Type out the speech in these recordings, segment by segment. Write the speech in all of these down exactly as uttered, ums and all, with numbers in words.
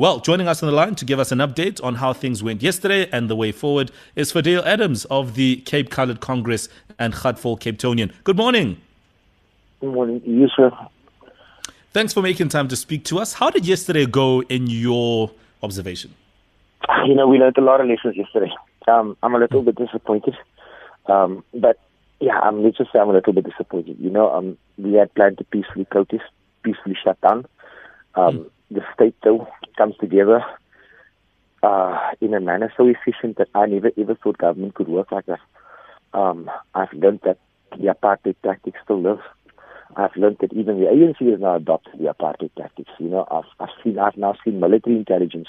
Well, joining us on the line to give us an update on how things went yesterday and the way forward is Fadiel Adams of the Cape Coloured Congress and Gatvol Capetonian. Good morning. Good morning to you, sir. Thanks for making time to speak to us. How did yesterday go in your observation? You know, we learned a lot of lessons yesterday. Um, I'm a little bit disappointed. Um, but, yeah, I'm, let's just say I'm a little bit disappointed. You know, um, we had planned to peacefully protest, peacefully shut down. Um, mm. The state, though, comes together uh, in a manner so efficient that I never, ever thought government could work like that. Um, I've learned that the apartheid tactics still live. I've learned that even the A N C has now adopted the apartheid tactics. You know, I've, I've seen, I've now seen military intelligence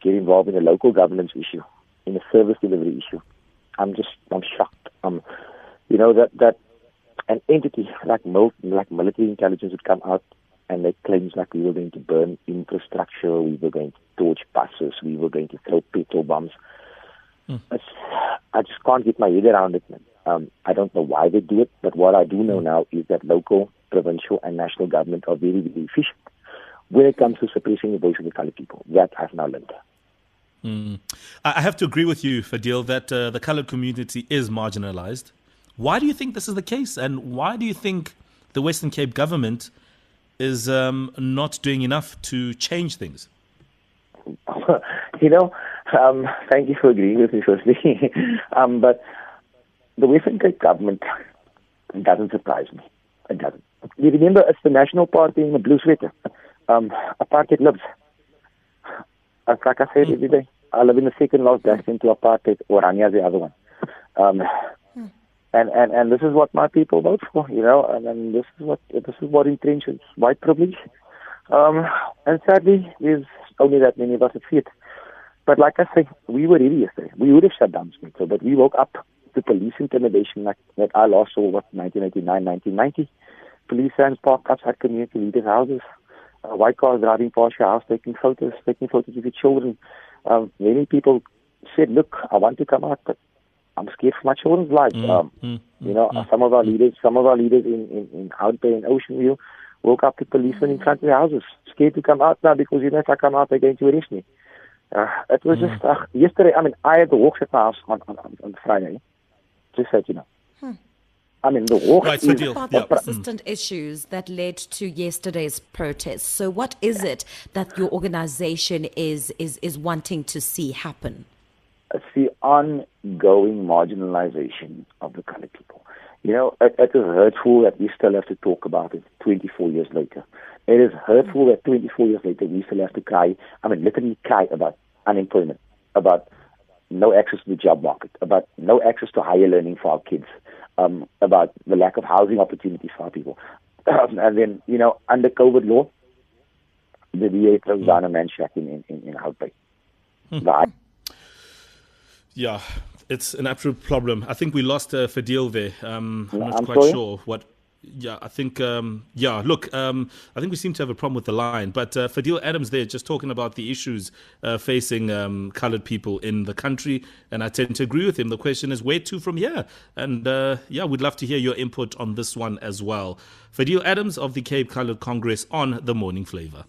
get involved in a local governance issue, in a service delivery issue. I'm just, I'm shocked. Um, you know that that an entity like mil- like military intelligence would come out and make claims like we were going to burn infrastructure, we were going to torch buses, we were going to throw petrol bombs. Mm. I just can't get my head around it, man. Um, I don't know why they do it, but what I do know now is that local, provincial, and national government are very, very efficient when it comes to suppressing the voice of the coloured people. That I've now learned. Mm. I have to agree with you, Fadiel, that uh, the coloured community is marginalised. Why do you think this is the case, and why do you think the Western Cape government is um, not doing enough to change things? You know, um, thank you for agreeing with me, firstly. um, but the Western Cape government doesn't surprise me. It doesn't. You remember, it's the National Party in the blue sweater. Um, apartheid lives. Like I said every day, I live in the second last bastion to apartheid. Orania is the other one. Um, And, and and this is what my people vote for, you know, and, and this is what this is what entrenches white privilege. Um, and sadly, there's only that many of us that see it. But like I say, we were ready yesterday. We would have shut down Smitho, but we woke up to police intimidation like that I last saw, what, nineteen eighty-nine, nineteen ninety. Police vans parked outside community leaders' houses, uh, white cars driving past your house, taking photos, taking photos of your children. Um, many people said, look, I want to come out, but I'm scared for my children's lives. Mm, um, mm, you know, mm, some of our mm, leaders, some of our leaders in in, in Houdepay and Ocean View, woke up to policemen in front of their houses, scared to come out now because you know if I come out they're going to arrest me. Uh, it was mm. just uh, yesterday. I mean, I had the walks at my house on on, on, on Friday. Just so you know. Hmm. I mean, the walk right, is so about yeah. the persistent mm. issues that led to yesterday's protests. So, what is it that your organisation is is is wanting to see happen? It's the ongoing marginalization of the coloured people. You know, it, it is hurtful that we still have to talk about it twenty-four years later. It is hurtful that twenty-four years later we still have to cry, I mean, literally cry about unemployment, about no access to the job market, about no access to higher learning for our kids, um, about the lack of housing opportunities for our people. And then, you know, under COVID law, the V A throws down a man shack in, in, in Houdepay. Mm. Yeah, it's an absolute problem. I think we lost uh, Fadiel there. Um, I'm not I'm quite sorry? sure what... Yeah, I think... Um, yeah, look, um, I think we seem to have a problem with the line. But uh, Fadiel Adams there just talking about the issues uh, facing um, coloured people in the country. And I tend to agree with him. The question is, where to from here? And uh, yeah, we'd love to hear your input on this one as well. Fadiel Adams of the Cape Coloured Congress on The Morning Flavour.